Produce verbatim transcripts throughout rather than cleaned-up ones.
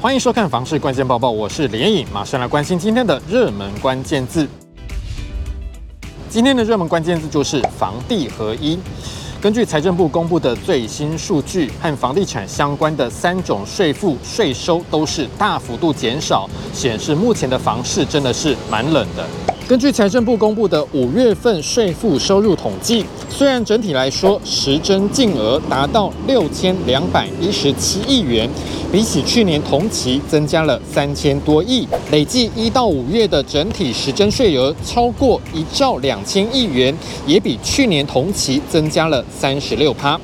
欢迎收看房市关键报报，我是连颖，马上来关心今天的热门关键字。今天的热门关键字就是房地合一。根据财政部公布的最新数据，和房地产相关的三种税负税收都是大幅度减少，显示目前的房市真的是蛮冷的。根据财政部公布的五月份税负收入统计，虽然整体来说实征净额达到六千两百一十七亿元，比起去年同期增加了三千多亿，累计一到五月的整体实征税额超过一兆两千亿元，也比去年同期增加了三十六趴。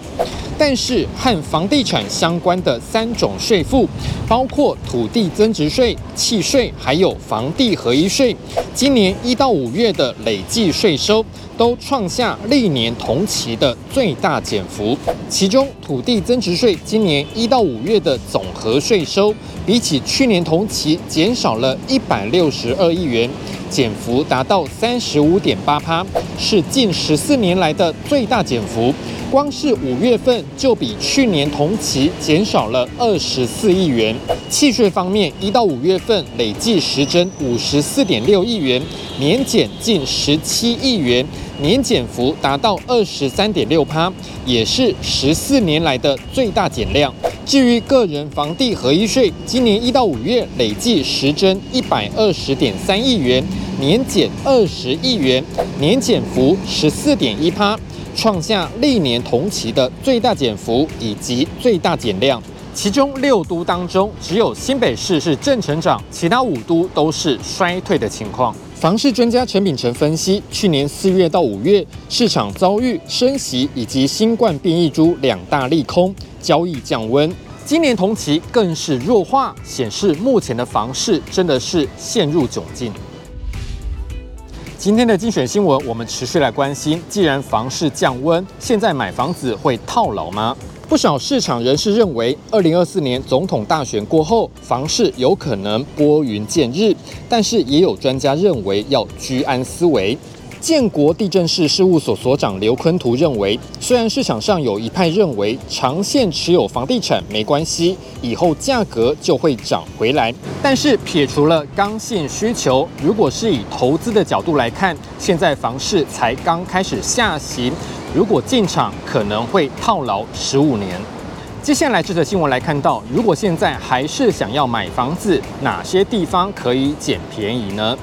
但是和房地产相关的三种税负，包括土地增值税、契税，还有房地合一税，今年一到五月的累计税收都创下历年同期的最大减幅。其中，土地增值税今年一到五月的总和税收，比起去年同期减少了一百六十二亿元，减幅达到三十五点八趴，是近十四年来的最大减幅。光是五月份就比去年同期减少了二十四亿元。契税方面，一到五月份累计实征五十四点六亿元，年减近十七亿元，年减幅达到二十三点六趴，也是十四年来的最大减量。至于个人房地合一税，今年一到五月累计实征一百二十点三亿元，年减二十亿元，年减幅十四点一趴。创下历年同期的最大减幅以及最大减量，其中六都当中，只有新北市是正成长，其他五都都是衰退的情况。房市专家陈秉承分析，去年四月到五月，市场遭遇升息以及新冠变异株两大利空，交易降温。今年同期更是弱化，显示目前的房市真的是陷入窘境。今天的精选新闻，我们持续来关心。既然房市降温，现在买房子会套牢吗？不少市场人士认为，二零二四年总统大选过后，房市有可能拨云见日。但是，也有专家认为要居安思危。建国地政士事务所所长刘坤图认为，虽然市场上有一派认为长线持有房地产没关系，以后价格就会涨回来，但是撇除了刚性需求，如果是以投资的角度来看，现在房市才刚开始下行，如果进场可能会套牢十五年。接下来这则新闻来看到，如果现在还是想要买房子，哪些地方可以捡便宜呢？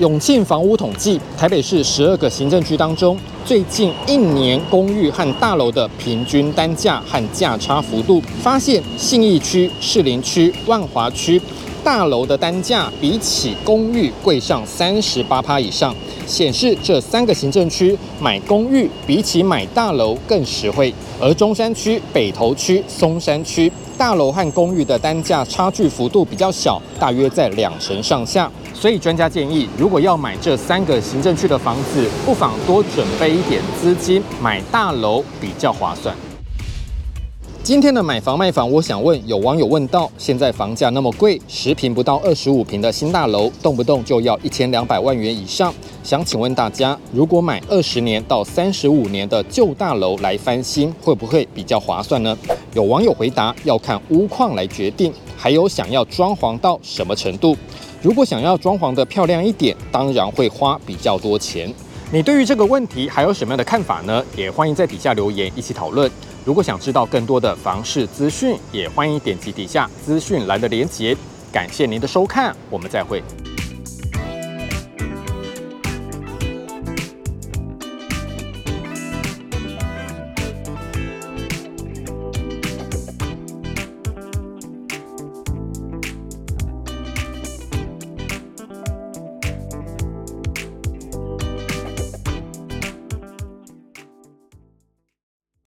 永庆房屋统计，台北市十二个行政区当中，最近一年公寓和大楼的平均单价和价差幅度，发现信义区、士林区、万华区大楼的单价比起公寓贵上三十八趴以上，显示这三个行政区买公寓比起买大楼更实惠。而中山区、北投区、松山区大楼和公寓的单价差距幅度比较小，大约在两成上下。所以专家建议，如果要买这三个行政区的房子，不妨多准备一点资金，买大楼比较划算。今天的买房卖房，我想问有网友问到，现在房价那么贵，十坪不到二十五坪的新大楼，动不动就要一千两百万元以上。想请问大家，如果买二十年到三十五年的旧大楼来翻新，会不会比较划算呢？有网友回答，要看屋况来决定，还有想要装潢到什么程度。如果想要装潢的漂亮一点，当然会花比较多钱。你对于这个问题还有什么样的看法呢？也欢迎在底下留言一起讨论。如果想知道更多的房市资讯，也欢迎点击底下资讯栏的连结。感谢您的收看，我们再会。